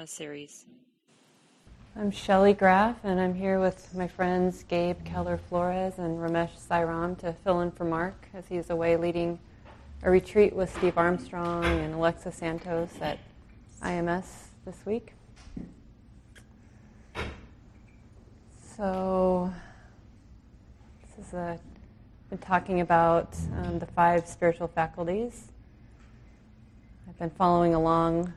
Dharma series. I'm Shelley Graff, and I'm here with my friends Gabe Keller-Flores and Ramesh Sairam to fill in for Mark as he's away leading a retreat with Steve Armstrong and Alexa Santos at IMS this week. So this is I've been talking about the 5 spiritual faculties. I've been following along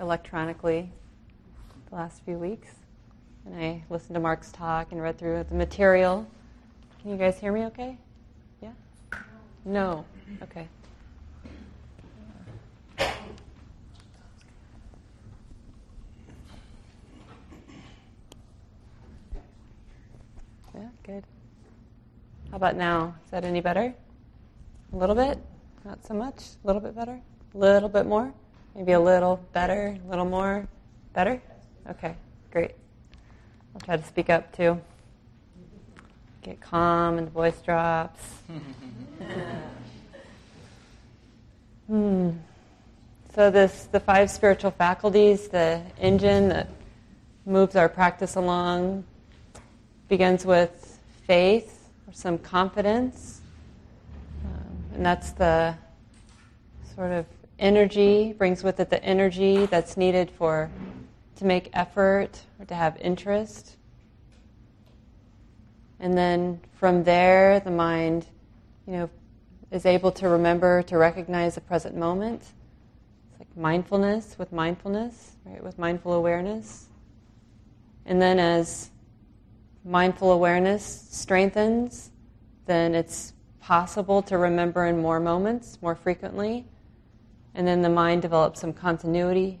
electronically the last few weeks, and I listened to Mark's talk and read through the material. Can you guys hear me okay? Yeah? No? Okay. Yeah, good. How about now? Is that any better? A little bit? Not so much? A little bit better? A little bit more? Maybe a little better? A little more? Better? Okay, great. I'll try to speak up too. Get calm and the voice drops. So the 5 spiritual faculties, the engine that moves our practice along, begins with faith or some confidence. And that's the sort of energy, brings with it the energy that's needed to make effort or to have interest. And then from there, the mind, is able to remember, to recognize the present moment. It's like mindfulness, right? With mindful awareness. And then as mindful awareness strengthens, then it's possible to remember in more moments, more frequently. And then the mind develops some continuity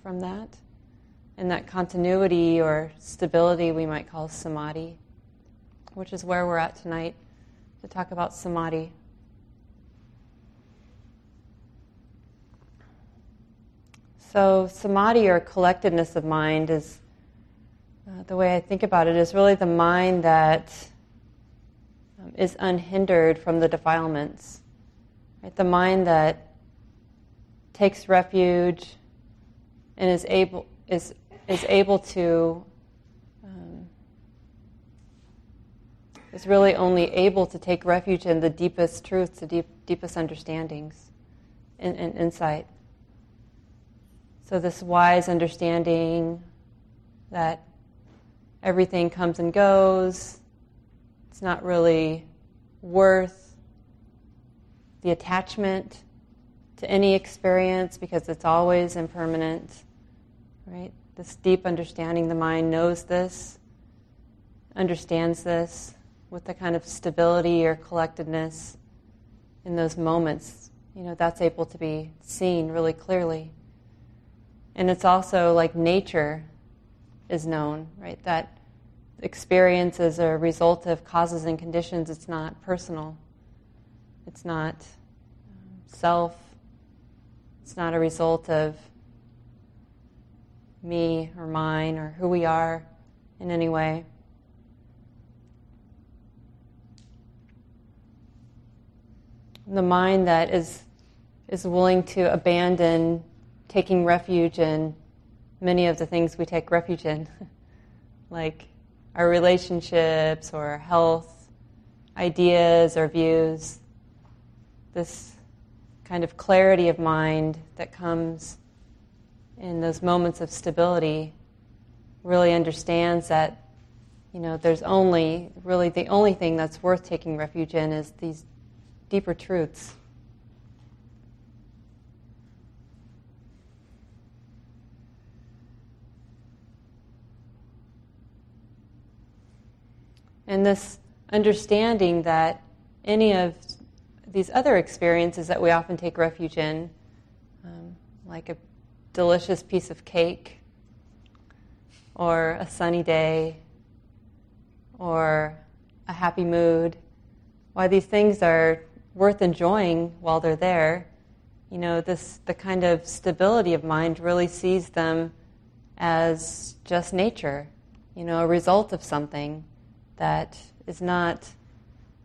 from that. And that continuity or stability we might call samadhi, which is where we're at tonight to talk about samadhi. So samadhi, or collectedness of mind, is, the way I think about it, is really the mind that is unhindered from the defilements. Right? The mind that takes refuge and is really only able to take refuge in the deepest truths, the deepest understandings and insight. So this wise understanding that everything comes and goes, it's not really worth the attachment to any experience because it's always impermanent. Right? This deep understanding, the mind knows this, understands this with the kind of stability or collectedness in those moments. That's able to be seen really clearly. And it's also like nature is known, right? That experience is a result of causes and conditions. It's not personal. It's not self. It's not a result of me or mine or who we are in any way. The mind that is willing to abandon taking refuge in many of the things we take refuge in, like our relationships or our health, ideas or views. This kind of clarity of mind that comes in those moments of stability really understands that, there's only, really the only thing that's worth taking refuge in is these deeper truths. And this understanding that any of these other experiences that we often take refuge in, like a delicious piece of cake, or a sunny day, or a happy mood, why these things are worth enjoying while they're there, the kind of stability of mind really sees them as just nature, a result of something that is not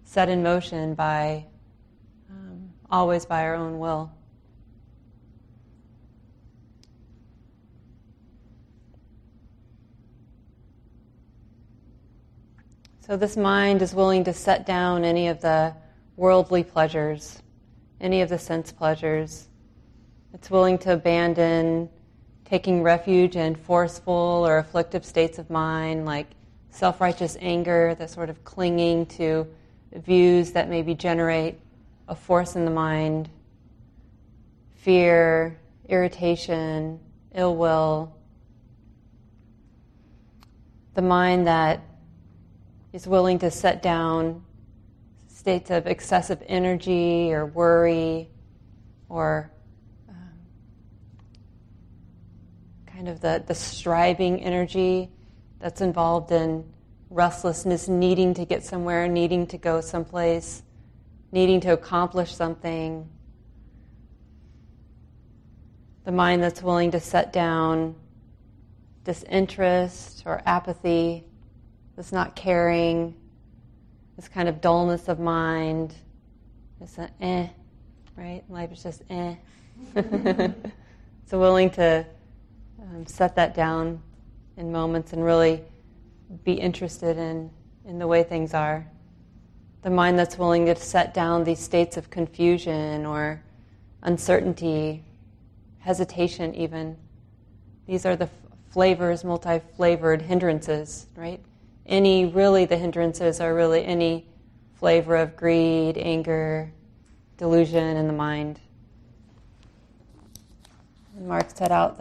set in motion by always by our own will. So this mind is willing to set down any of the worldly pleasures, any of the sense pleasures. It's willing to abandon taking refuge in forceful or afflictive states of mind, like self-righteous anger, the sort of clinging to views that maybe generate a force in the mind, fear, irritation, ill will. The mind that is willing to set down states of excessive energy or worry or kind of the striving energy that's involved in restlessness, needing to get somewhere, needing to go someplace, needing to accomplish something. The mind that's willing to set down disinterest or apathy, this not caring, this kind of dullness of mind. It's an right? Life is just So willing to set that down in moments and really be interested in the way things are. The mind that's willing to set down these states of confusion or uncertainty, hesitation even. These are the flavors, multi-flavored hindrances, right? The hindrances are really any flavor of greed, anger, delusion in the mind. And Mark sent out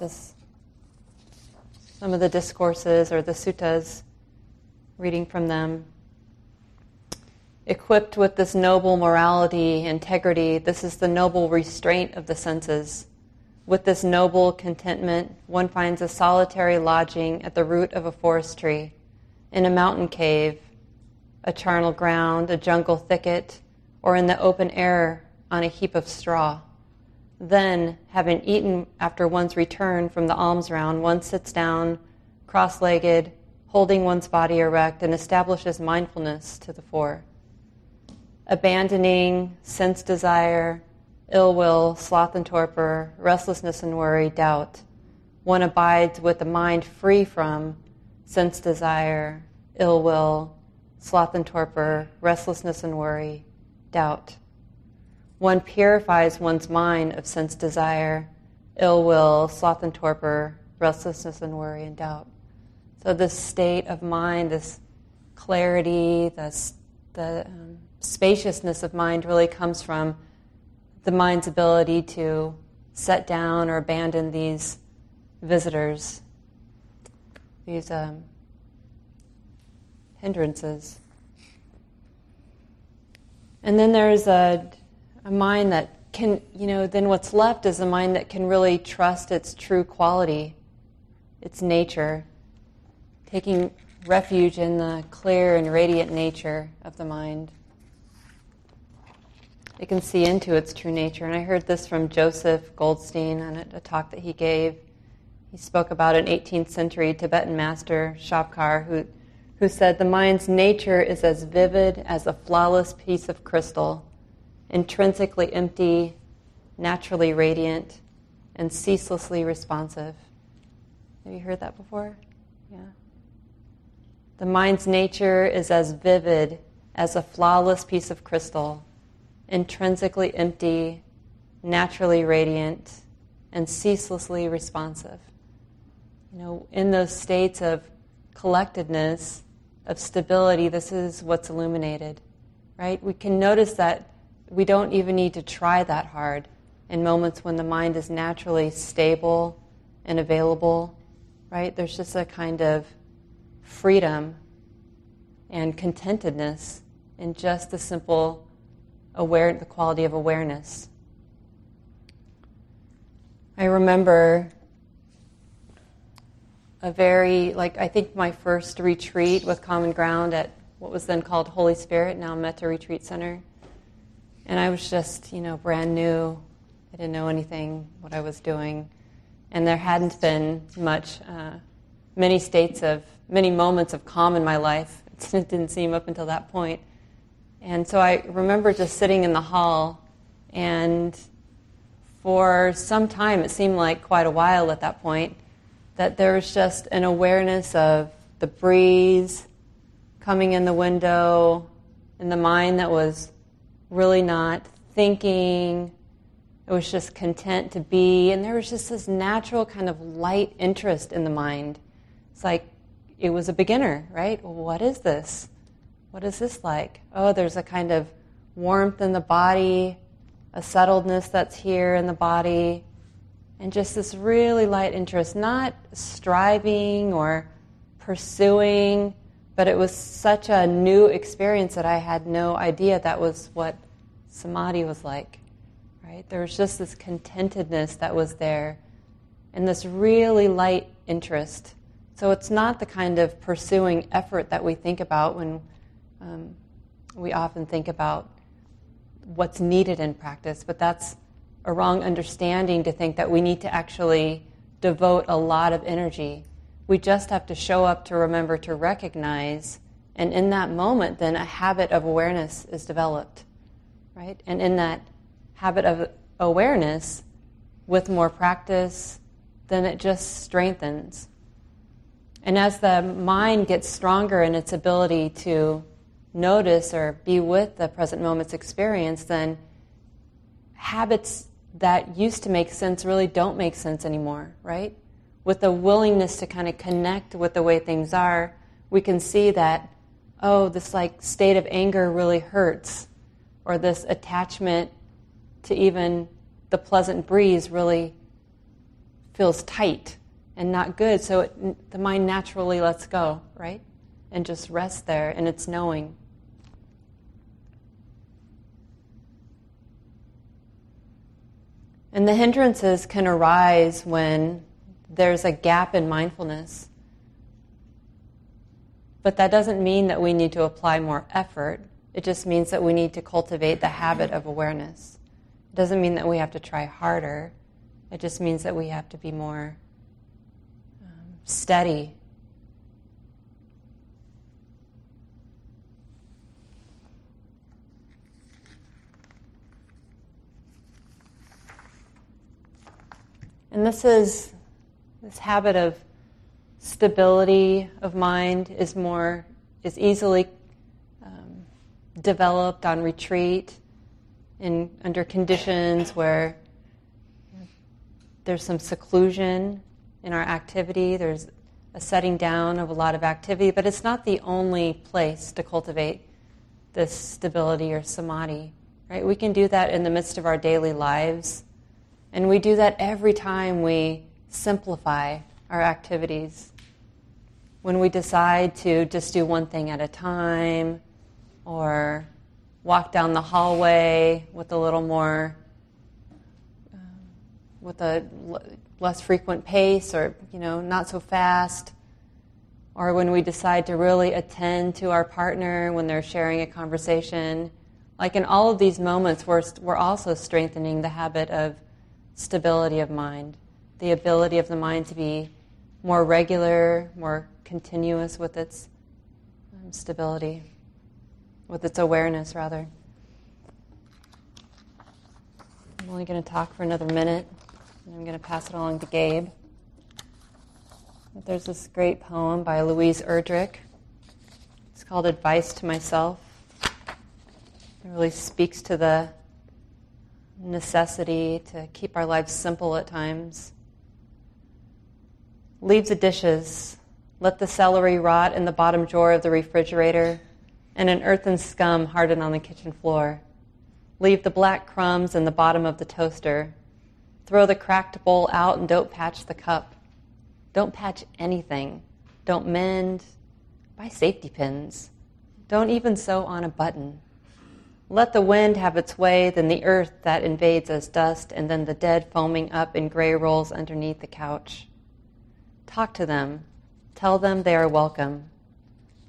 this, some of the discourses or the suttas, reading from them. Equipped with this noble morality, integrity, this is the noble restraint of the senses. With this noble contentment, one finds a solitary lodging at the root of a forest tree, in a mountain cave, a charnel ground, a jungle thicket, or in the open air on a heap of straw. Then, having eaten after one's return from the alms round, one sits down, cross-legged, holding one's body erect, and establishes mindfulness to the fore. Abandoning sense desire, ill will, sloth and torpor, restlessness and worry, doubt. One abides with the mind free from sense desire, ill will, sloth and torpor, restlessness and worry, doubt. One purifies one's mind of sense desire, ill will, sloth and torpor, restlessness and worry and doubt. So this state of mind, this clarity, the spaciousness of mind really comes from the mind's ability to set down or abandon these visitors, these hindrances. And then there's a mind that can, then what's left is a mind that can really trust its true quality, its nature, taking refuge in the clear and radiant nature of the mind. It can see into its true nature. And I heard this from Joseph Goldstein on a talk that he gave. He spoke about an 18th century Tibetan master, Shabkar, who said, "The mind's nature is as vivid as a flawless piece of crystal, intrinsically empty, naturally radiant, and ceaselessly responsive." Have you heard that before? Yeah. The mind's nature is as vivid as a flawless piece of crystal, intrinsically empty, naturally radiant, and ceaselessly responsive. In those states of collectedness, of stability, this is what's illuminated, right? We can notice that we don't even need to try that hard in moments when the mind is naturally stable and available, right? There's just a kind of freedom and contentedness in just the simple the quality of awareness. I remember I think my first retreat with Common Ground at what was then called Holy Spirit, now Metta Retreat Center. And I was just, brand new. I didn't know anything, what I was doing. And there hadn't been many moments of calm in my life. It didn't seem up until that point. And so I remember just sitting in the hall, and for some time, it seemed like quite a while at that point, that there was just an awareness of the breeze, coming in the window, and the mind that was really not thinking. It was just content to be, and there was just this natural kind of light interest in the mind. It's like it was a beginner, right? Well, what is this? What is this like? Oh, there's a kind of warmth in the body, a settledness that's here in the body, and just this really light interest, not striving or pursuing, but it was such a new experience that I had no idea that was what samadhi was like, right? There was just this contentedness that was there and this really light interest. So it's not the kind of pursuing effort that we think about when we often think about what's needed in practice, but that's a wrong understanding to think that we need to actually devote a lot of energy. We just have to show up to remember to recognize, and in that moment then a habit of awareness is developed, right? And in that habit of awareness, with more practice, then it just strengthens. And as the mind gets stronger in its ability to notice or be with the present moment's experience, then habits that used to make sense really don't make sense anymore, right? With the willingness to kind of connect with the way things are, we can see that, oh, this like state of anger really hurts, or this attachment to even the pleasant breeze really feels tight and not good, so the mind naturally lets go, right? And just rests there in its knowing. And the hindrances can arise when there's a gap in mindfulness. But that doesn't mean that we need to apply more effort. It just means that we need to cultivate the habit of awareness. It doesn't mean that we have to try harder. It just means that we have to be more steady. And this habit of stability of mind is easily developed on retreat and under conditions where there's some seclusion in our activity. There's a setting down of a lot of activity, but it's not the only place to cultivate this stability or samadhi, right? We can do that in the midst of our daily lives, and we do that every time we simplify our activities. When we decide to just do one thing at a time, or walk down the hallway with a little more, with a less frequent pace, or not so fast, or when we decide to really attend to our partner when they're sharing a conversation. Like in all of these moments, we're also strengthening the habit of stability of mind, the ability of the mind to be more regular, more continuous with its stability, with its awareness, rather. I'm only going to talk for another minute, and I'm going to pass it along to Gabe. But there's this great poem by Louise Erdrich. It's called Advice to Myself. It really speaks to the necessity to keep our lives simple at times. Leave the dishes. Let the celery rot in the bottom drawer of the refrigerator and an earthen scum harden on the kitchen floor. Leave the black crumbs in the bottom of the toaster. Throw the cracked bowl out and don't patch the cup. Don't patch anything. Don't mend. Buy safety pins. Don't even sew on a button. Let the wind have its way, then the earth that invades as dust, and then the dead foaming up in gray rolls underneath the couch. Talk to them. Tell them they are welcome.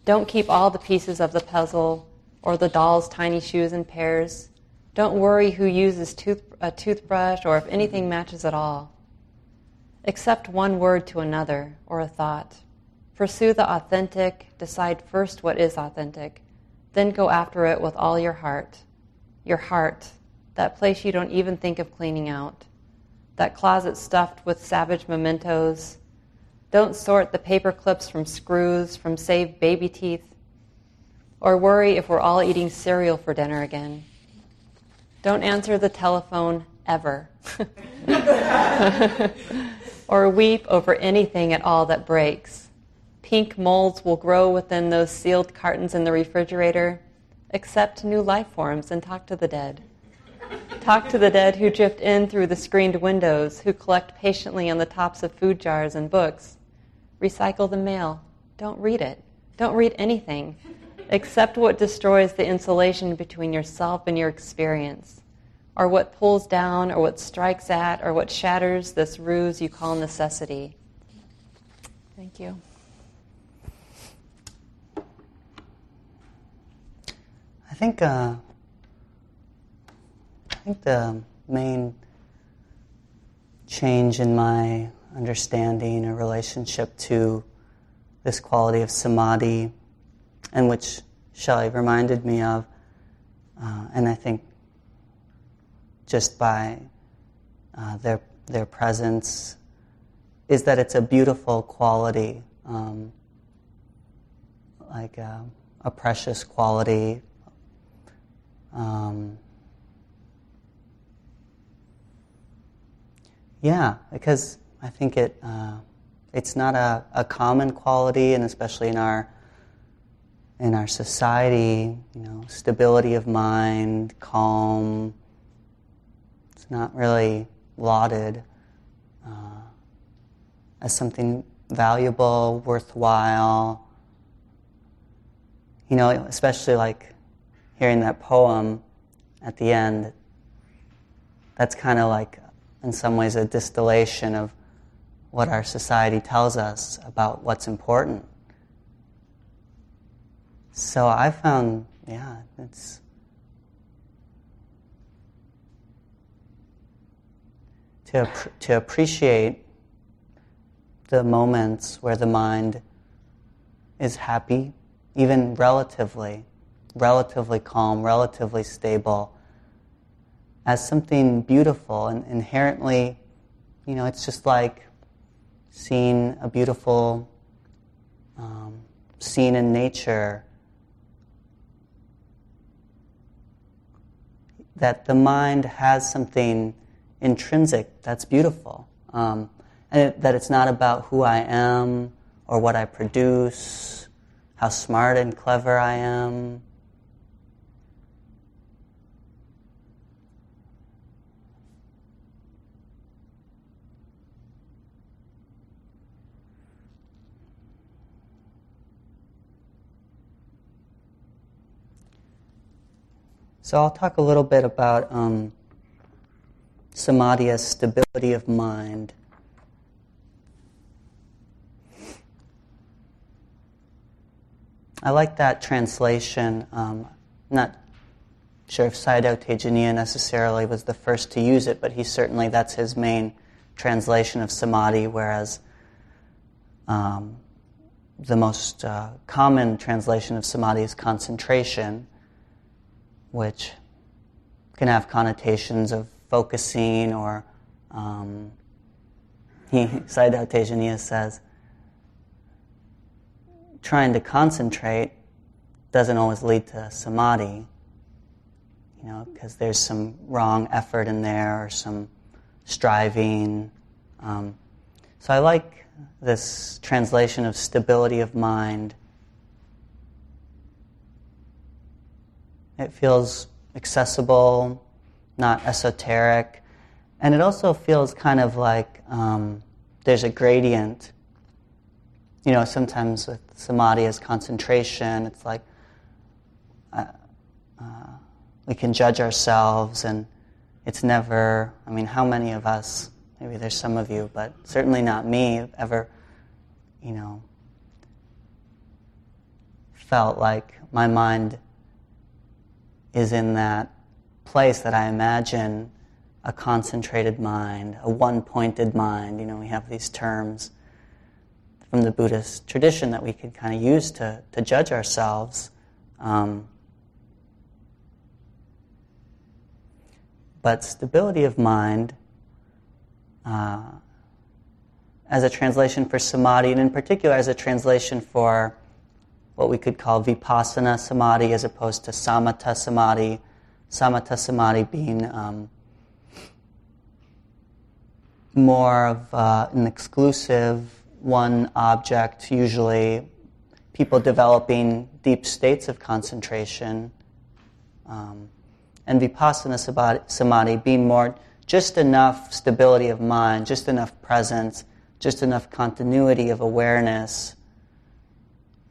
Don't keep all the pieces of the puzzle or the doll's tiny shoes in pairs. Don't worry who uses a toothbrush or if anything matches at all. Accept one word to another or a thought. Pursue the authentic. Decide first what is authentic. Then go after it with all your heart. Your heart, that place you don't even think of cleaning out. That closet stuffed with savage mementos. Don't sort the paper clips from screws, from saved baby teeth. or worry if we're all eating cereal for dinner again. Don't answer the telephone ever. Or weep over anything at all that breaks. Pink molds will grow within those sealed cartons in the refrigerator. Accept new life forms and talk to the dead. Talk to the dead who drift in through the screened windows, who collect patiently on the tops of food jars and books. Recycle the mail. Don't read it. Don't read anything. Accept what destroys the insulation between yourself and your experience, or what pulls down, or what strikes at, or what shatters this ruse you call necessity. Thank you. I think the main change in my understanding or relationship to this quality of samadhi, and which Shelley reminded me of, and I think just by their presence, is that it's a beautiful quality, like a precious quality. Yeah, because I think it's not a common quality, and especially in our society, you know, stability of mind, calm. It's not really lauded as something valuable, worthwhile. You know, especially like hearing that poem at the end. That's kind of like, in some ways, a distillation of what our society tells us about what's important. So I found, yeah, to appreciate the moments where the mind is happy, even relatively calm, relatively stable, as something beautiful and inherently, you know, it's just like seeing a beautiful scene in nature, that the mind has something intrinsic that's beautiful, and that it's not about who I am or what I produce, how smart and clever I am. So I'll talk a little bit about samadhi as stability of mind. I like that translation. I'm not sure if Sayadaw U Tejaniya necessarily was the first to use it, but that's his main translation of samadhi, whereas the most common translation of samadhi is concentration, which can have connotations of focusing, or Sayadaw U Tejaniya says, trying to concentrate doesn't always lead to samadhi, you know, because there's some wrong effort in there or some striving. So I like this translation of stability of mind. It feels accessible, not esoteric. And it also feels kind of like there's a gradient. You know, sometimes with samadhi as concentration, it's like we can judge ourselves, and it's never, I mean, how many of us, maybe there's some of you, but certainly not me, ever, you know, felt like my mind is in that place that I imagine a concentrated mind, a one-pointed mind. You know, we have these terms from the Buddhist tradition that we can kind of use to judge ourselves. But stability of mind, as a translation for samadhi, and in particular as a translation for what we could call vipassana samadhi as opposed to samatha samadhi. Samatha samadhi being more of an exclusive one object, usually people developing deep states of concentration, and vipassana samadhi being more just enough stability of mind, just enough presence, just enough continuity of awareness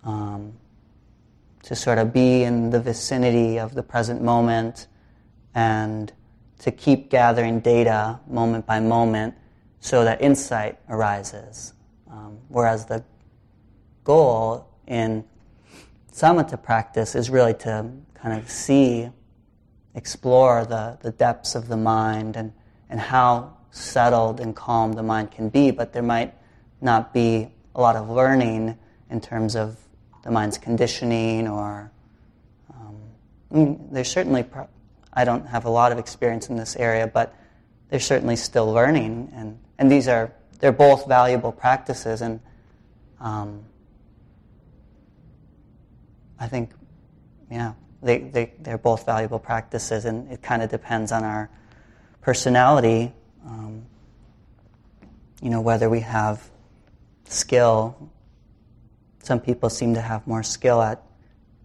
to sort of be in the vicinity of the present moment and to keep gathering data moment by moment so that insight arises. Whereas the goal in samatha practice is really to kind of see, explore the depths of the mind and how settled and calm the mind can be, but there might not be a lot of learning in terms of the mind's conditioning or... there's certainly... I don't have a lot of experience in this area, but there's certainly still learning. And these are... They're both valuable practices, and I think, yeah, they're both valuable practices, and it kind of depends on our personality, whether we have skill. Some people seem to have more skill at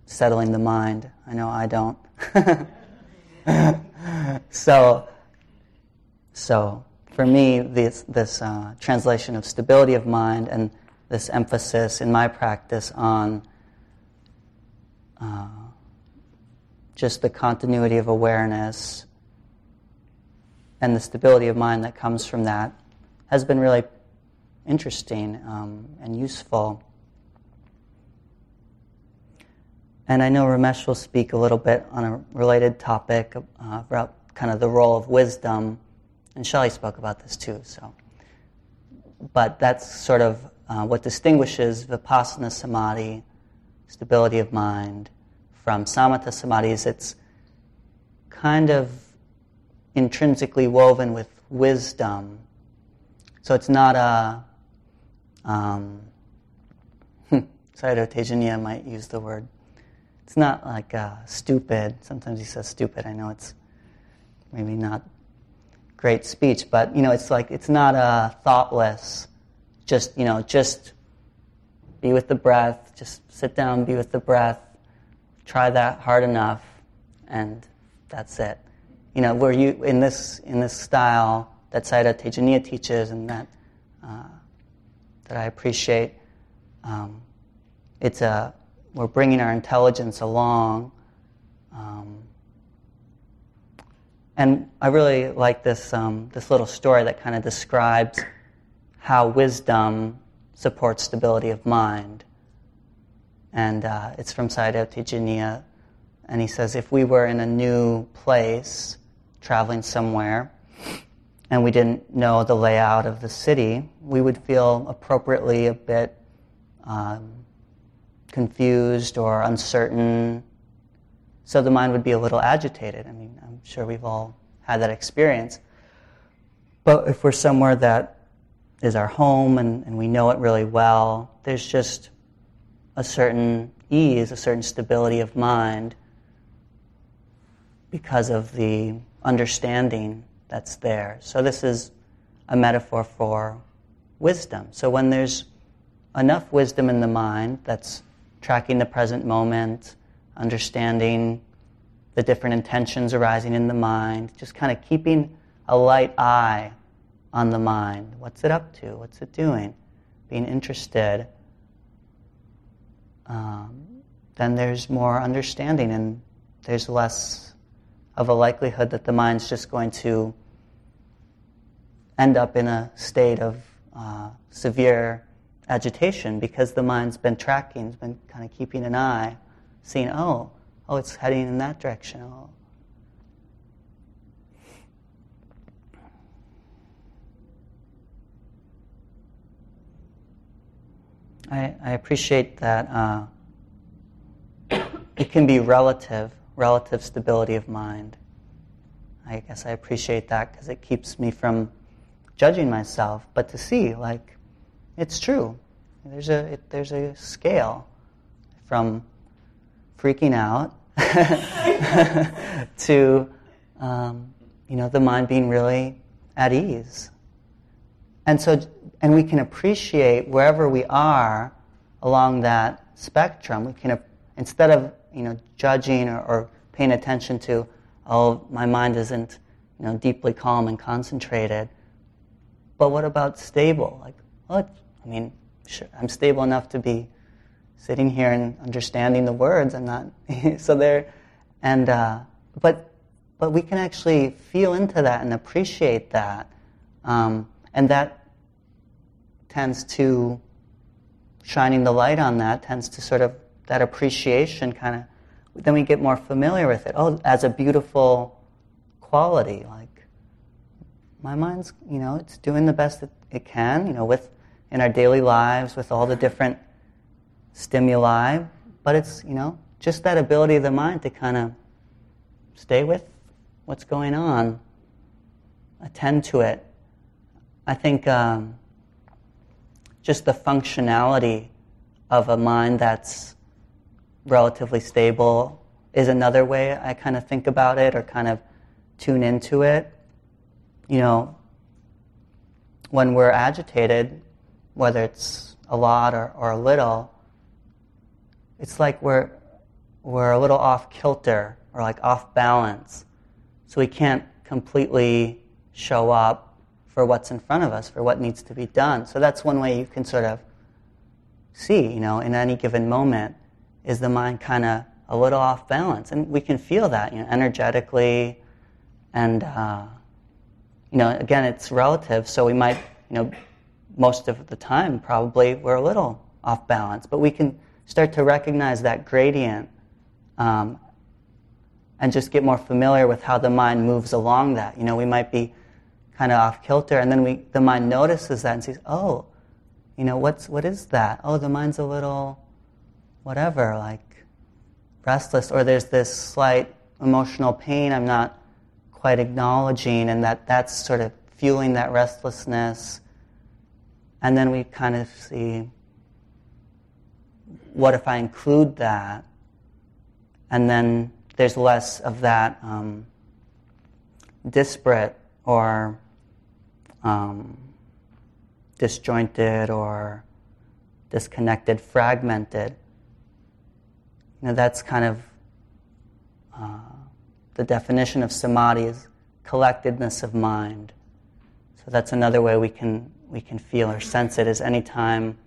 settling the mind. I know I don't. So for me, this translation of stability of mind and this emphasis in my practice on just the continuity of awareness and the stability of mind that comes from that has been really interesting and useful. And I know Ramesh will speak a little bit on a related topic about kind of the role of wisdom, and Shelley spoke about this too. So, but that's sort of what distinguishes vipassana samadhi, stability of mind, from samatha samadhi is it's kind of intrinsically woven with wisdom. So it's not a... Sayadaw U Tejaniya might use the word. It's not like stupid. Sometimes he says stupid. I know it's maybe not great speech, but it's like it's not thoughtless. Just be with the breath. Just sit down, be with the breath. Try that hard enough, and that's it. Where you in this style that Sayadaw U Tejaniya teaches, and that I appreciate. We're bringing our intelligence along. And I really like this this little story that kind of describes how wisdom supports stability of mind. And it's from Sayadaw U Tejaniya. And he says, if we were in a new place, traveling somewhere, and we didn't know the layout of the city, we would feel appropriately a bit... confused or uncertain, so the mind would be a little agitated. I mean, I'm sure we've all had that experience. But if we're somewhere that is our home and we know it really well, there's just a certain ease, a certain stability of mind because of the understanding that's there. So this is a metaphor for wisdom. So when there's enough wisdom in the mind that's tracking the present moment, understanding the different intentions arising in the mind, just kind of keeping a light eye on the mind. What's it up to? What's it doing? Being interested. Then there's more understanding, and there's less of a likelihood that the mind's just going to end up in a state of severe agitation, because the mind's been tracking, it's been kind of keeping an eye, seeing, oh, it's heading in that direction. Oh. I appreciate that it can be relative stability of mind. I guess I appreciate that because it keeps me from judging myself, but to see, like, it's true. There's a scale. from freaking out to the mind being really at ease. And so, and we can appreciate wherever we are along that spectrum. We can, instead of judging or paying attention to, oh, my mind isn't deeply calm and concentrated. But what about stable? Like, well, I mean, sure, I'm stable enough to be sitting here and understanding the words. I'm not so there, and but we can actually feel into that and appreciate that, and that tends to shining the light on that tends to sort of that appreciation kind of. Then we get more familiar with it. Oh, as a beautiful quality, like my mind's, it's doing the best that it can, with in our daily lives with all the different stimuli, but it's, just that ability of the mind to kind of stay with what's going on, attend to it. I think just the functionality of a mind that's relatively stable is another way I kind of think about it or kind of tune into it. When we're agitated, whether it's a lot or a little, it's like we're a little off kilter or like off balance, so we can't completely show up for what's in front of us, for what needs to be done. So that's one way you can sort of see, in any given moment, is the mind kind of a little off balance, and we can feel that, energetically, and again, it's relative. So we might, most of the time probably we're a little off balance, but we can start to recognize that gradient and just get more familiar with how the mind moves along that. We might be kind of off kilter, and then the mind notices that and says, oh, what is that? Oh, the mind's a little whatever, like restless, or there's this slight emotional pain I'm not quite acknowledging, and that's sort of fueling that restlessness. And then we kind of see, what if I include that? And then there's less of that disparate or disjointed or disconnected, fragmented. That's kind of the definition of samadhi, is collectedness of mind. So that's another way we can feel or sense it, is any time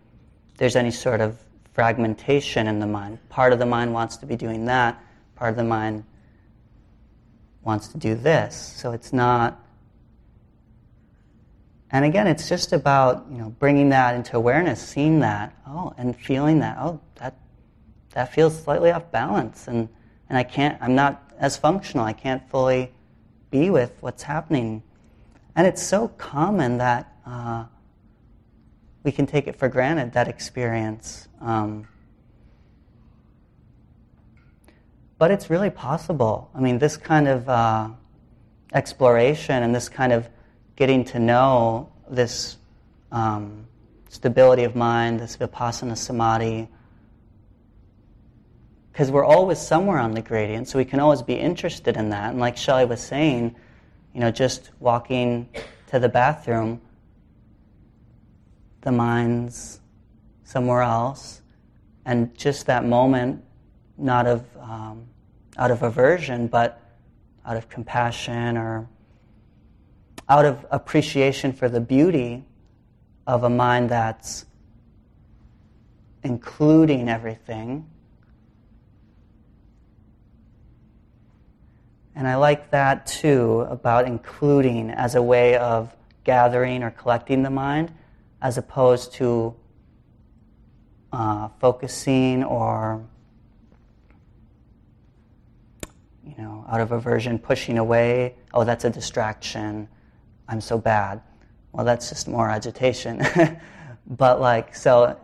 there's any sort of fragmentation in the mind. Part of the mind wants to be doing that. Part of the mind wants to do this. So it's not... And again, it's just about, bringing that into awareness, seeing that, oh, and feeling that, oh, that feels slightly off balance, and I'm not as functional. I can't fully be with what's happening. And it's so common that we can take it for granted, that experience. But it's really possible. I mean, this kind of exploration and this kind of getting to know this stability of mind, this vipassana samadhi, because we're always somewhere on the gradient, so we can always be interested in that. And like Shelley was saying, just walking to the bathroom, the mind's somewhere else, and just that moment, not of out of aversion, but out of compassion or out of appreciation for the beauty of a mind that's including everything. And I like that too, about including as a way of gathering or collecting the mind, as opposed to focusing or, out of aversion, pushing away. Oh, that's a distraction. I'm so bad. Well, that's just more agitation. But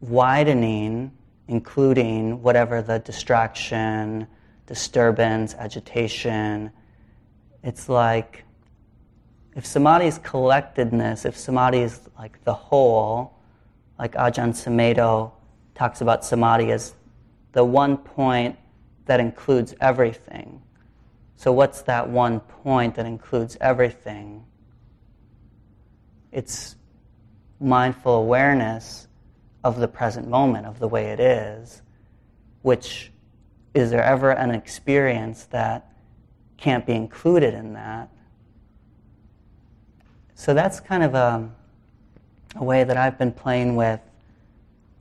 widening, including whatever the distraction, disturbance, agitation, it's like, if samadhi is collectedness, if samadhi is like the whole, like Ajahn Sumedho talks about samadhi as the one point that includes everything. So what's that one point that includes everything? It's mindful awareness of the present moment, of the way it is, which, is there ever an experience that can't be included in that? So that's kind of a way that I've been playing with.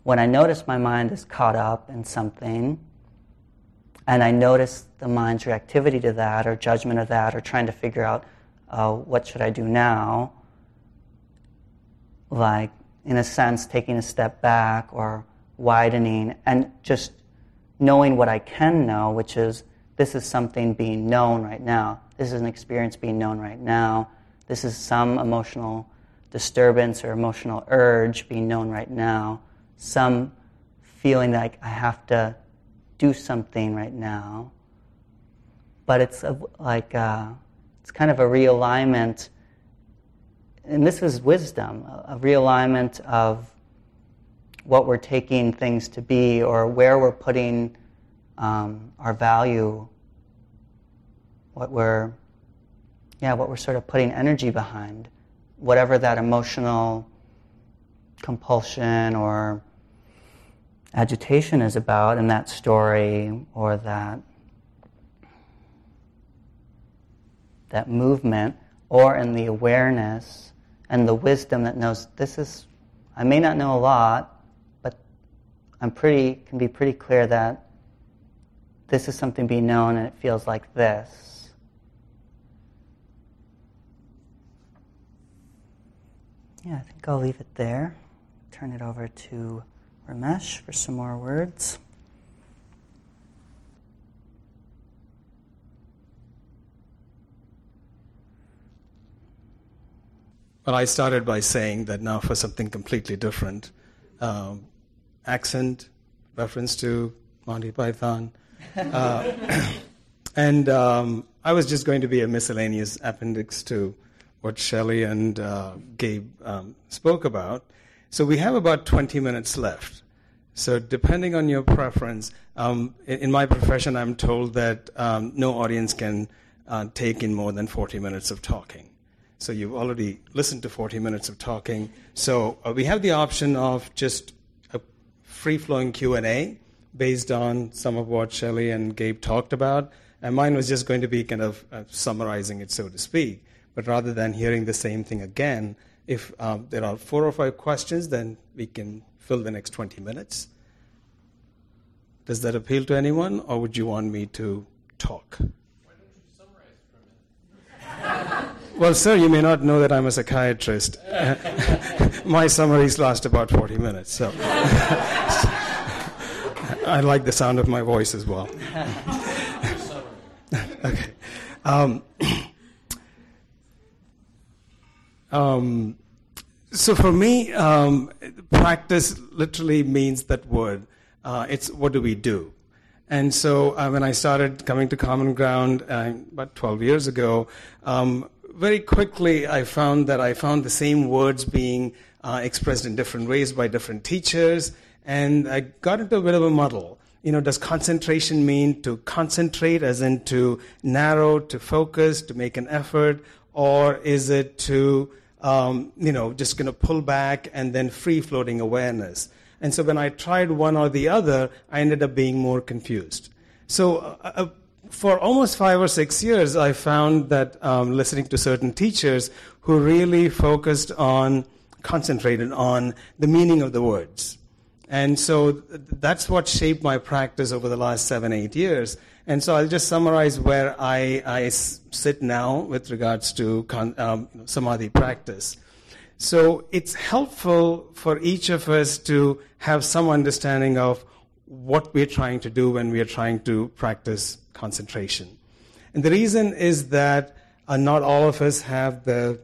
When I notice my mind is caught up in something, and I notice the mind's reactivity to that, or judgment of that, or trying to figure out, what should I do now? Like, in a sense, taking a step back or widening and just knowing what I can know, which is this is something being known right now. This is an experience being known right now. This is some emotional disturbance or emotional urge being known right now. Some feeling like I have to do something right now. But it's it's kind of a realignment, and this is wisdom, a realignment of what we're taking things to be, or where we're putting our value, what we're sort of putting energy behind, whatever that emotional compulsion or agitation is about in that story or that movement, or in the awareness and the wisdom that knows this is. I may not know a lot, but can be pretty clear that this is something being known, and it feels like this. Yeah, I think I'll leave it there. Turn it over to Ramesh for some more words. Well, I started by saying that now for something completely different, accent, reference to Monty Python, and I was just going to be a miscellaneous appendix to what Shelley and Gabe spoke about. So we have about 20 minutes left. So depending on your preference, in my profession, I'm told that no audience can take in more than 40 minutes of talking. So you've already listened to 40 minutes of talking. So we have the option of just a free-flowing Q&A based on some of what Shelley and Gabe talked about. And mine was just going to be kind of summarizing it, so to speak. But rather than hearing the same thing again, if there are 4 or 5 questions, then we can fill the next 20 minutes. Does that appeal to anyone, or would you want me to talk? Well, sir, you may not know that I'm a psychiatrist. My summaries last about 40 minutes, so I like the sound of my voice as well. Okay. So for me, practice literally means that word. It's what do we do? And so when I started coming to Common Ground about 12 years ago, very quickly, I found the same words being expressed in different ways by different teachers, and I got into a bit of a muddle. You know, does concentration mean to concentrate, as in to narrow, to focus, to make an effort, or is it to, just going to pull back and then free-floating awareness? And so when I tried one or the other, I ended up being more confused. So for almost 5 or 6 years, I found that listening to certain teachers who really concentrated on the meaning of the words. And so that's what shaped my practice over the last 7, 8 years. And so I'll just summarize where I sit now with regards to samadhi practice. So it's helpful for each of us to have some understanding of what we're trying to do when we're trying to practice concentration. And the reason is that not all of us have the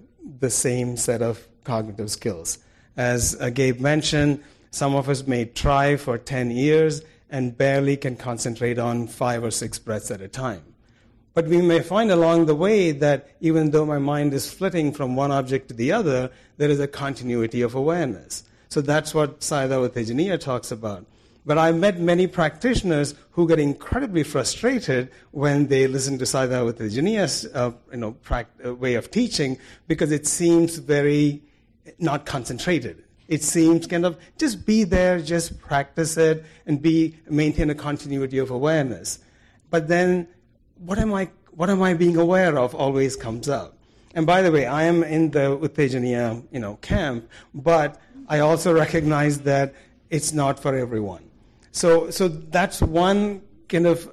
same set of cognitive skills. As Gabe mentioned, some of us may try for 10 years and barely can concentrate on 5 or 6 breaths at a time. But we may find along the way that even though my mind is flitting from one object to the other, there is a continuity of awareness. So that's what Sayadaw U Tejaniya talks about. But I met many practitioners who get incredibly frustrated when they listen to Sayadaw U Tejaniya's way of teaching, because it seems very not concentrated. It seems kind of just be there, just practice it, and maintain a continuity of awareness. But then, what am I being aware of always comes up. And by the way, I am in the U Tejaniya camp, but I also recognize that it's not for everyone. So that's one kind of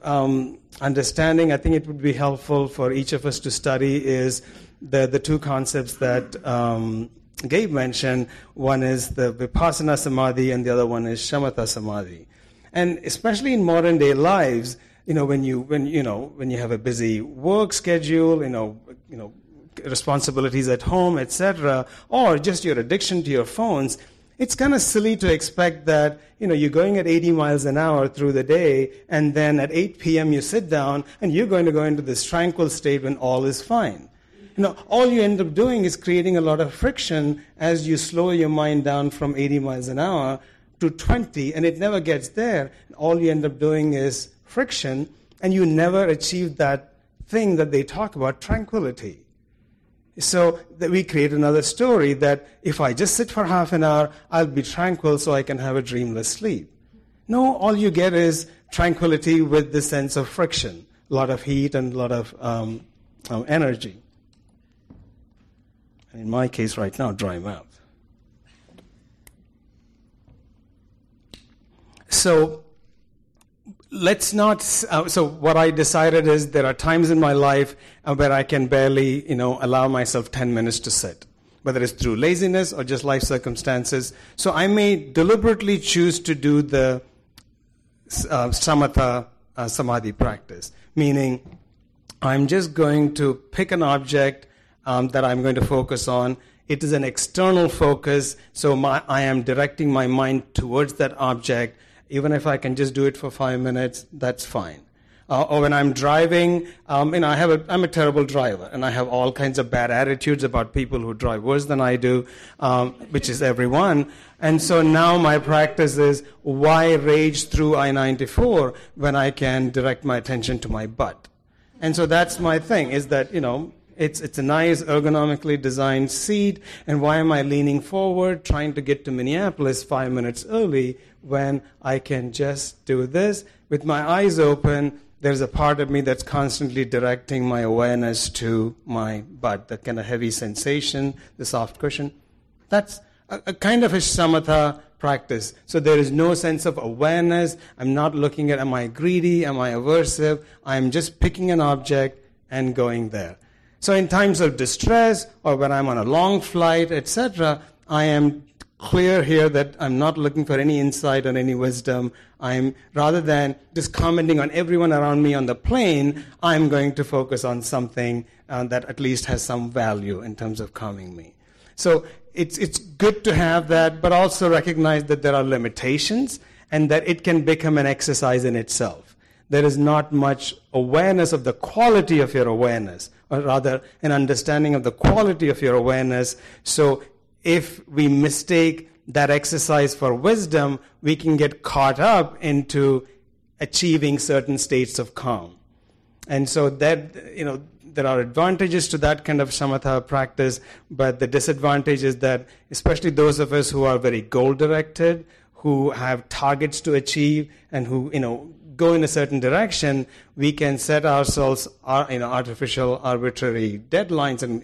understanding. I think it would be helpful for each of us to study is the two concepts that Gabe mentioned. One is the Vipassana Samadhi, and the other one is Shamatha Samadhi. And especially in modern day lives, when you have a busy work schedule, responsibilities at home, etc., or just your addiction to your phones, it's kind of silly to expect that, you're going at 80 miles an hour through the day, and then at 8 p.m. you sit down, and you're going to go into this tranquil state when all is fine. All you end up doing is creating a lot of friction as you slow your mind down from 80 miles an hour to 20, and it never gets there. All you end up doing is friction, and you never achieve that thing that they talk about, tranquility. So that we create another story that if I just sit for half an hour, I'll be tranquil so I can have a dreamless sleep. No, all you get is tranquility with the sense of friction, a lot of heat and a lot of energy. And in my case right now, dry mouth. So let's not, so what I decided is there are times in my life where I can barely, allow myself 10 minutes to sit, whether it's through laziness or just life circumstances. So I may deliberately choose to do the Samatha Samadhi practice, meaning I'm just going to pick an object that I'm going to focus on. It is an external focus, so I am directing my mind towards that object. Even if I can just do it for 5 minutes, that's fine. Or when I'm driving, I'm a terrible driver, and I have all kinds of bad attitudes about people who drive worse than I do, which is everyone. And so now my practice is, why rage through I-94 when I can direct my attention to my butt? And so that's my thing, is that, it's a nice ergonomically designed seat, and why am I leaning forward trying to get to Minneapolis 5 minutes early when I can just do this? With my eyes open, there's a part of me that's constantly directing my awareness to my butt, that kind of heavy sensation, the soft cushion. That's a kind of a shamatha practice. So there is no sense of awareness. I'm not looking at am I greedy, am I aversive. I'm just picking an object and going there. So in times of distress or when I'm on a long flight, etc., I am clear here that I'm not looking for any insight or any wisdom. Rather than just commenting on everyone around me on the plane, I'm going to focus on something that at least has some value in terms of calming me. So it's good to have that, but also recognize that there are limitations and that it can become an exercise in itself. There is not much awareness of the quality of your awareness, or rather an understanding of the quality of your awareness. So if we mistake that exercise for wisdom, we can get caught up into achieving certain states of calm. And so there are advantages to that kind of shamatha practice, but the disadvantage is that especially those of us who are very goal-directed, who have targets to achieve, and who, go in a certain direction, we can set ourselves, artificial, arbitrary deadlines and,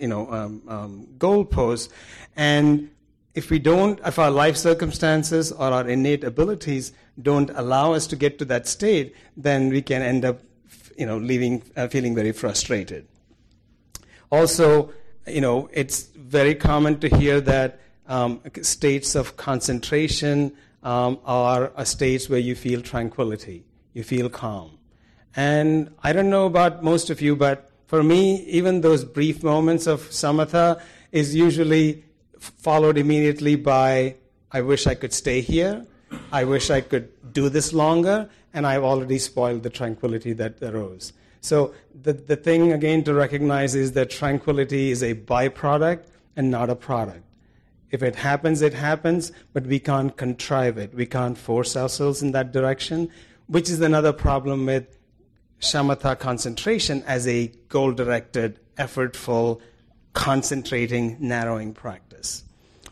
goalposts. And if our life circumstances or our innate abilities don't allow us to get to that state, then we can end up, feeling very frustrated. Also, it's very common to hear that states of concentration are states where you feel tranquility. You feel calm. And I don't know about most of you, but for me, even those brief moments of samatha is usually followed immediately by, I wish I could stay here, I wish I could do this longer, and I've already spoiled the tranquility that arose. So the thing, again, to recognize is that tranquility is a byproduct and not a product. If it happens, it happens, but we can't contrive it. We can't force ourselves in that direction, which is another problem with shamatha concentration as a goal-directed, effortful, concentrating, narrowing practice.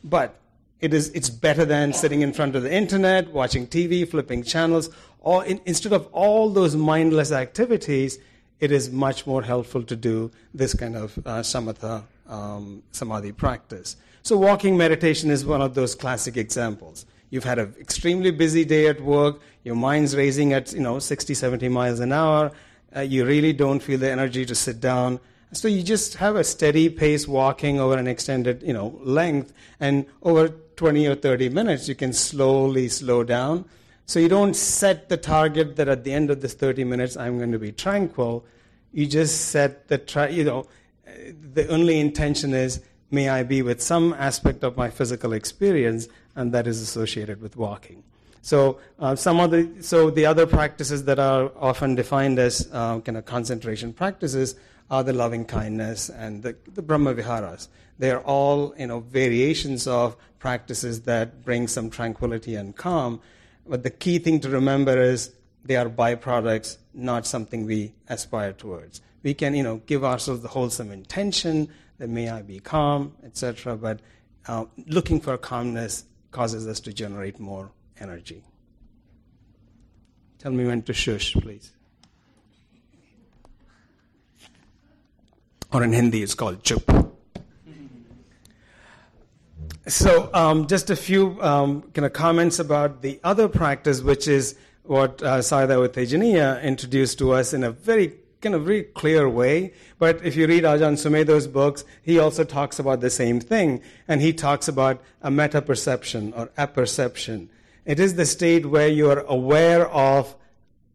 But it's better than sitting in front of the internet, watching TV, flipping channels, or instead of all those mindless activities, it is much more helpful to do this kind of shamatha samadhi practice. So walking meditation is one of those classic examples. You've had an extremely busy day at work. Your mind's racing at 60, 70 miles an hour. You really don't feel the energy to sit down. So you just have a steady pace walking over an extended length. And over 20 or 30 minutes, you can slowly slow down. So you don't set the target that at the end of this 30 minutes, I'm going to be tranquil. You just set the only intention is, may I be with some aspect of my physical experience, and that is associated with walking. So the other practices that are often defined as kind of concentration practices are the loving kindness and the Brahma Viharas. They are all variations of practices that bring some tranquility and calm. But the key thing to remember is they are byproducts, not something we aspire towards. We can give ourselves the wholesome intention that may I be calm, etc. But looking for calmness causes us to generate more energy. Tell me when to shush, please. Or in Hindi, it's called chup. So just a few kind of comments about the other practice, which is what Sayadaw U Tejaniya introduced to us in a very very clear way. But if you read Ajahn Sumedho's books, he also talks about the same thing. And he talks about a meta-perception or apperception. It is the state where you are aware of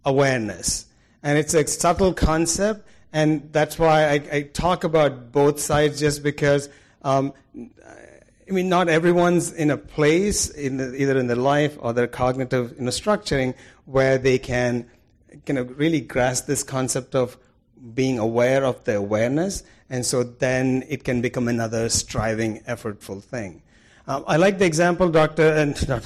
awareness. And it's a subtle concept. And that's why I talk about both sides, just because, not everyone's in a place, either in their life or their cognitive structuring, where they can really grasp this concept of being aware of the awareness, and so then it can become another striving, effortful thing. I like the example Sayadaw U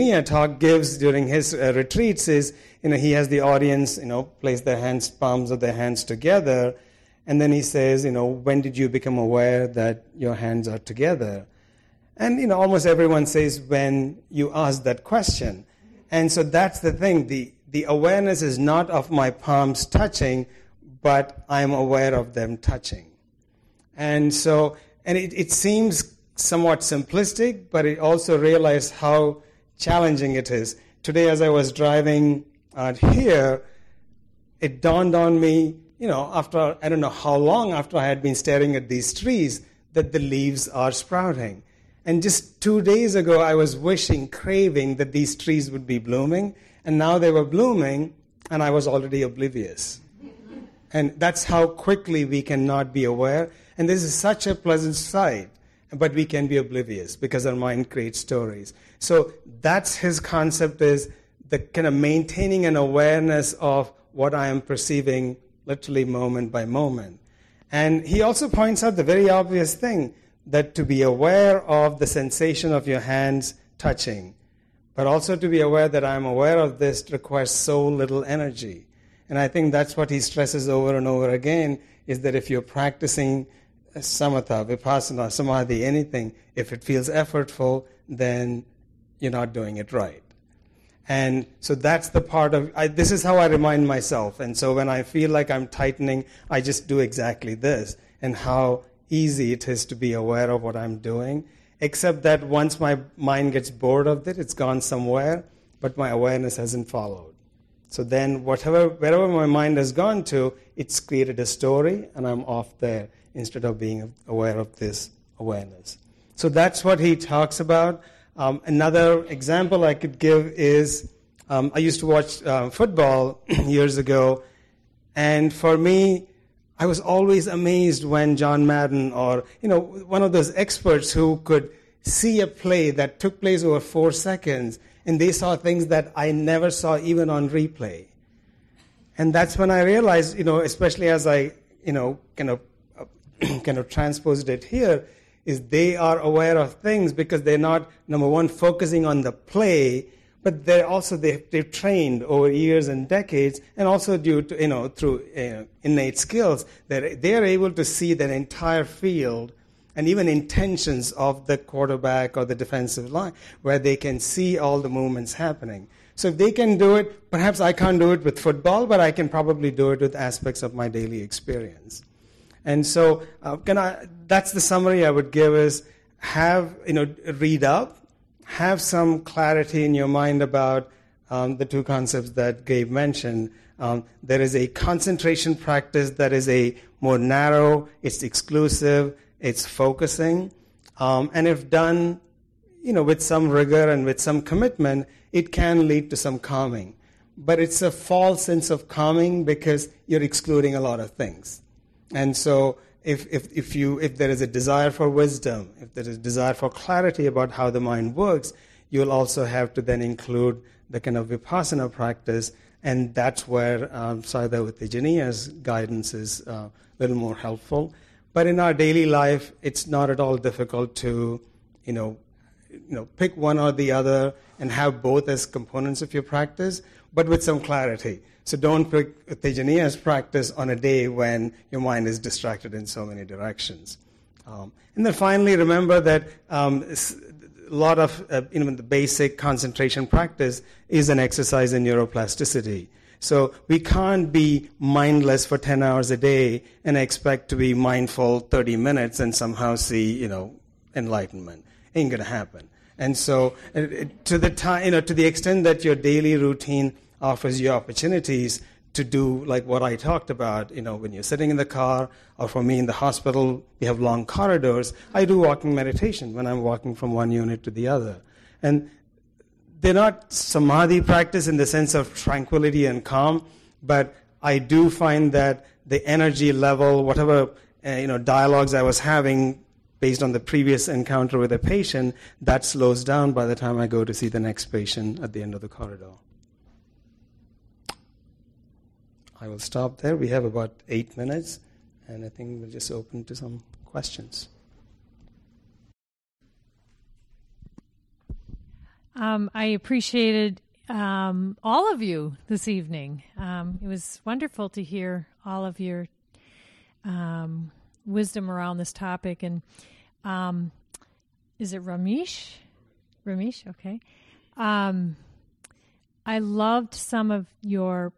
Tejaniya gives during his retreats is, he has the audience, place their hands, palms of their hands together, and then he says, when did you become aware that your hands are together? And, almost everyone says when you ask that question. And so that's the thing, the awareness is not of my palms touching, but I'm aware of them touching. And so, it seems somewhat simplistic, but I also realized how challenging it is. Today, as I was driving out here, it dawned on me, after I don't know how long after I had been staring at these trees, that the leaves are sprouting. And just 2 days ago, I was wishing, craving that these trees would be blooming. And now they were blooming, and I was already oblivious. And that's how quickly we cannot be aware. And this is such a pleasant sight, but we can be oblivious because our mind creates stories. So that's his concept, is the kind of maintaining an awareness of what I am perceiving literally moment by moment. And he also points out the very obvious thing, that to be aware of the sensation of your hands touching, but also to be aware that I'm aware of this requires so little energy. And I think that's what he stresses over and over again, is that if you're practicing samatha, vipassana, samadhi, anything, if it feels effortful, then you're not doing it right. And so that's the part of, this is how I remind myself. And so when I feel like I'm tightening, I just do exactly this, and how easy it is to be aware of what I'm doing. Except that once my mind gets bored of it, it's gone somewhere, but my awareness hasn't followed. So then wherever my mind has gone to, it's created a story, and I'm off there instead of being aware of this awareness. So that's what he talks about. Another example I could give is, I used to watch football years ago, and for me, I was always amazed when John Madden or, one of those experts who could see a play that took place over 4 seconds, and they saw things that I never saw even on replay. And that's when I realized, especially as I, transposed it here, is they are aware of things because they're not, number one, focusing on the play, but they're also, they've trained over years and decades, and also due to, through innate skills, that they're able to see that entire field and even intentions of the quarterback or the defensive line, where they can see all the movements happening. So if they can do it, perhaps I can't do it with football, but I can probably do it with aspects of my daily experience. And so that's the summary I would give is read up, have some clarity in your mind about the two concepts that Gabe mentioned. There is a concentration practice that is a more narrow, it's exclusive, it's focusing. And if done, with some rigor and with some commitment, it can lead to some calming. But it's a false sense of calming because you're excluding a lot of things. And so if there is a desire for wisdom, if there is a desire for clarity about how the mind works, you'll also have to then include the kind of vipassana practice, and that's where Sayadaw U Tejaniya's guidance is a little more helpful. But in our daily life, it's not at all difficult to, pick one or the other and have both as components of your practice, but with some clarity. So don't pick Tejaniya's practice on a day when your mind is distracted in so many directions. And then finally, remember that a lot of the basic concentration practice is an exercise in neuroplasticity. So we can't be mindless for 10 hours a day and expect to be mindful 30 minutes and somehow see, enlightenment. Ain't going to happen. And so to the extent that your daily routine offers you opportunities to do like what I talked about, when you're sitting in the car, or for me in the hospital, we have long corridors. I do walking meditation when I'm walking from one unit to the other. And they're not samadhi practice in the sense of tranquility and calm, but I do find that the energy level, whatever dialogues I was having, based on the previous encounter with a patient, that slows down by the time I go to see the next patient at the end of the corridor. I will stop there. We have about 8 minutes, and I think we'll just open to some questions. I appreciated all of you this evening. It was wonderful to hear all of your wisdom around this topic. And is it Ramesh? Ramesh, okay. I loved some of your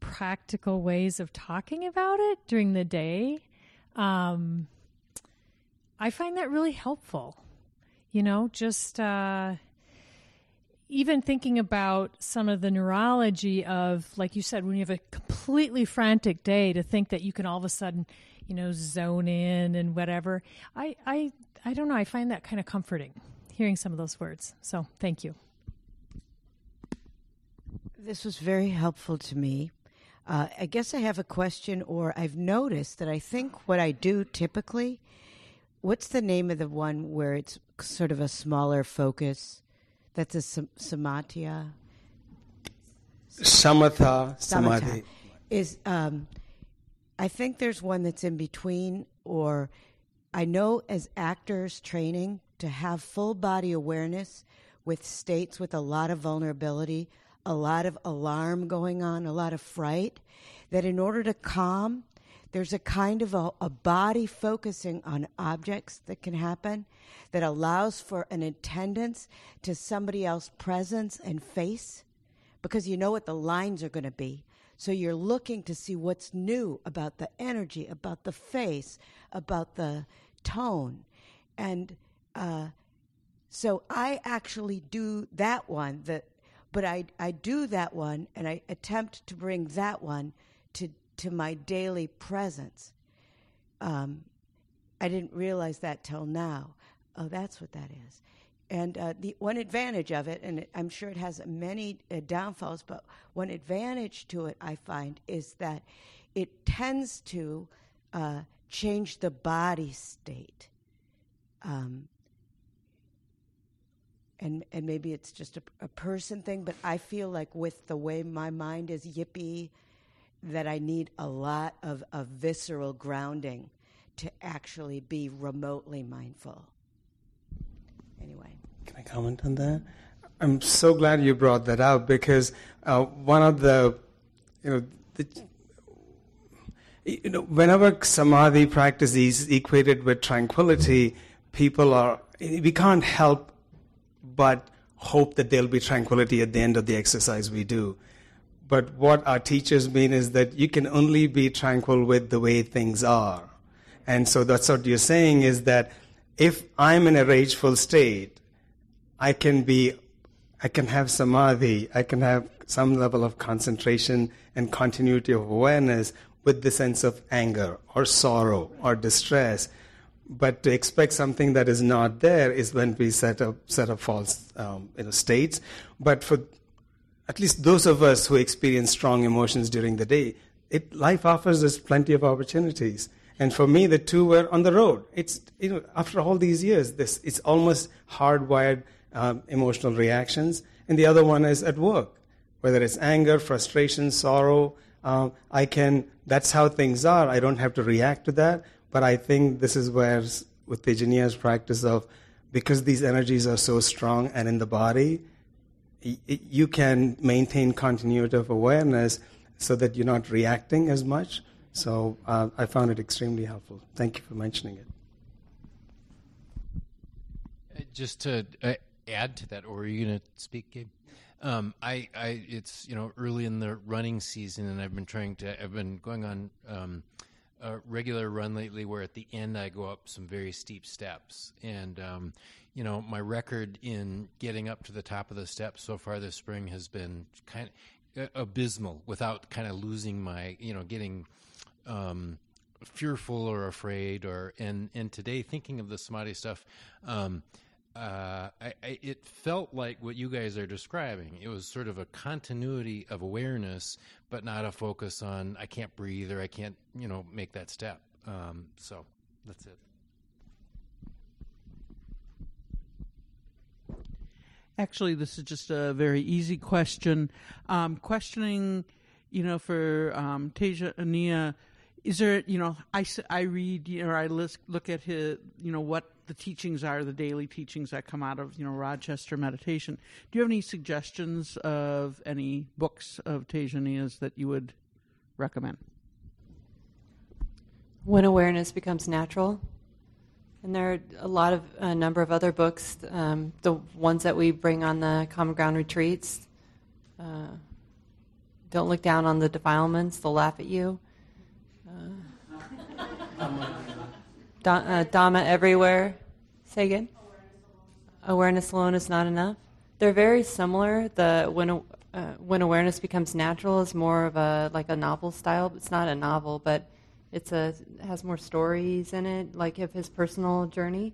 practical ways of talking about it during the day. I find that really helpful. Just even thinking about some of the neurology of, like you said, when you have a completely frantic day, to think that you can all of a sudden zone in and whatever. I don't know. I find that kind of comforting, hearing some of those words. So thank you. This was very helpful to me. I guess I have a question, or I've noticed that I think what I do typically, what's the name of the one where it's sort of a smaller focus? That's a samatha. Samatha, samadhi. Is... I think there's one that's in between, or I know as actors training to have full body awareness with states with a lot of vulnerability, a lot of alarm going on, a lot of fright, that in order to calm, there's a kind of a body focusing on objects that can happen that allows for an attendance to somebody else's presence and face, because you know what the lines are going to be. So you're looking to see what's new about the energy, about the face, about the tone. And so I actually do that one, but I do that one, and I attempt to bring that one to my daily presence. I didn't realize that till now. Oh, that's what that is. And the one advantage of it, and I'm sure it has many downfalls, but one advantage to it, I find, is that it tends to change the body state. And maybe it's just a person thing, but I feel like with the way my mind is yippy, that I need a lot of visceral grounding to actually be remotely mindful. Anyway. Can I comment on that? I'm so glad you brought that up, because one of the, whenever samadhi practice is equated with tranquility, we can't help but hope that there'll be tranquility at the end of the exercise we do. But what our teachers mean is that you can only be tranquil with the way things are. And so that's what you're saying, is that if I'm in a rageful state, I can have samadhi, I can have some level of concentration and continuity of awareness with the sense of anger or sorrow or distress. But to expect something that is not there is when we set up false states. But for at least those of us who experience strong emotions during the day, life offers us plenty of opportunities. And for me, the two were on the road. It's after all these years, it's almost hardwired emotional reactions. And the other one is at work, whether it's anger, frustration, sorrow. That's how things are. I don't have to react to that. But I think this is where, with Tejaniya's practice of, because these energies are so strong and in the body, you can maintain continuity of awareness so that you're not reacting as much. So I found it extremely helpful. Thank you for mentioning it. Just to add to that, or are you going to speak, Gabe? It's early in the running season, and I've been going on a regular run lately, where at the end I go up some very steep steps, and my record in getting up to the top of the steps so far this spring has been kind of abysmal, without kind of losing my getting. Fearful or afraid, and today, thinking of the samadhi stuff, it felt like what you guys are describing. It was sort of a continuity of awareness, but not a focus on I can't breathe or I can't make that step. So that's it. Actually, this is just a very easy question. Questioning, for Tejaniya. Is there, I read, I look at his, what the teachings are, the daily teachings that come out of, Rochester meditation. Do you have any suggestions of any books of Tejaniya's that you would recommend? When Awareness Becomes Natural. And there are a number of other books, the ones that we bring on the Common Ground retreats. Don't Look Down on the Defilements, They'll Laugh at You. Dhamma Everywhere. Say again? Awareness Alone Is Not Enough. They're very similar. The When Awareness Becomes Natural is more of a novel style. It's not a novel, but it has more stories in it, like of his personal journey.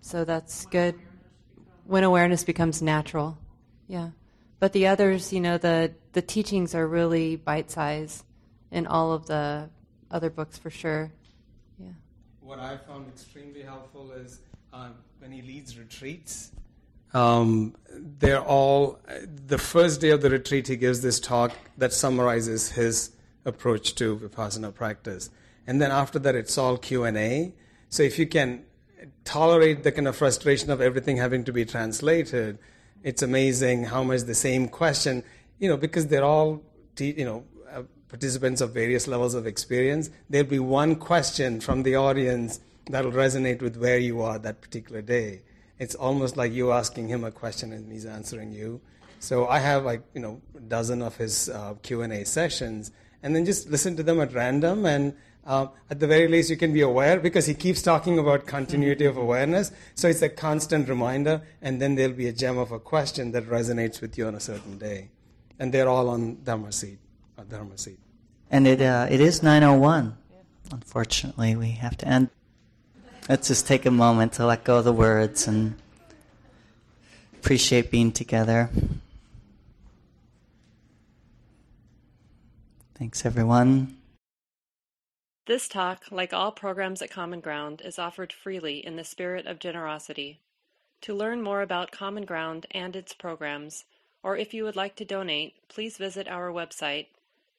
So that's good. When Awareness Becomes Natural. Yeah. But the others, the teachings are really bite-sized in all of the other books for sure. Yeah. What I found extremely helpful is when he leads retreats, they're all, the first day of the retreat he gives this talk that summarizes his approach to Vipassana practice. And then after that it's all Q&A. So if you can tolerate the kind of frustration of everything having to be translated, it's amazing how much the same question, because they're all, participants of various levels of experience, there'll be one question from the audience that'll resonate with where you are that particular day. It's almost like you asking him a question and he's answering you. So I have a dozen of his Q&A sessions, and then just listen to them at random, and at the very least you can be aware, because he keeps talking about continuity of awareness, so it's a constant reminder, and then there'll be a gem of a question that resonates with you on a certain day. And they're all on Dhamma Seed. And it is 9:01. Unfortunately, we have to end. Let's just take a moment to let go of the words and appreciate being together. Thanks, everyone. This talk, like all programs at Common Ground, is offered freely in the spirit of generosity. To learn more about Common Ground and its programs, or if you would like to donate, please visit our website,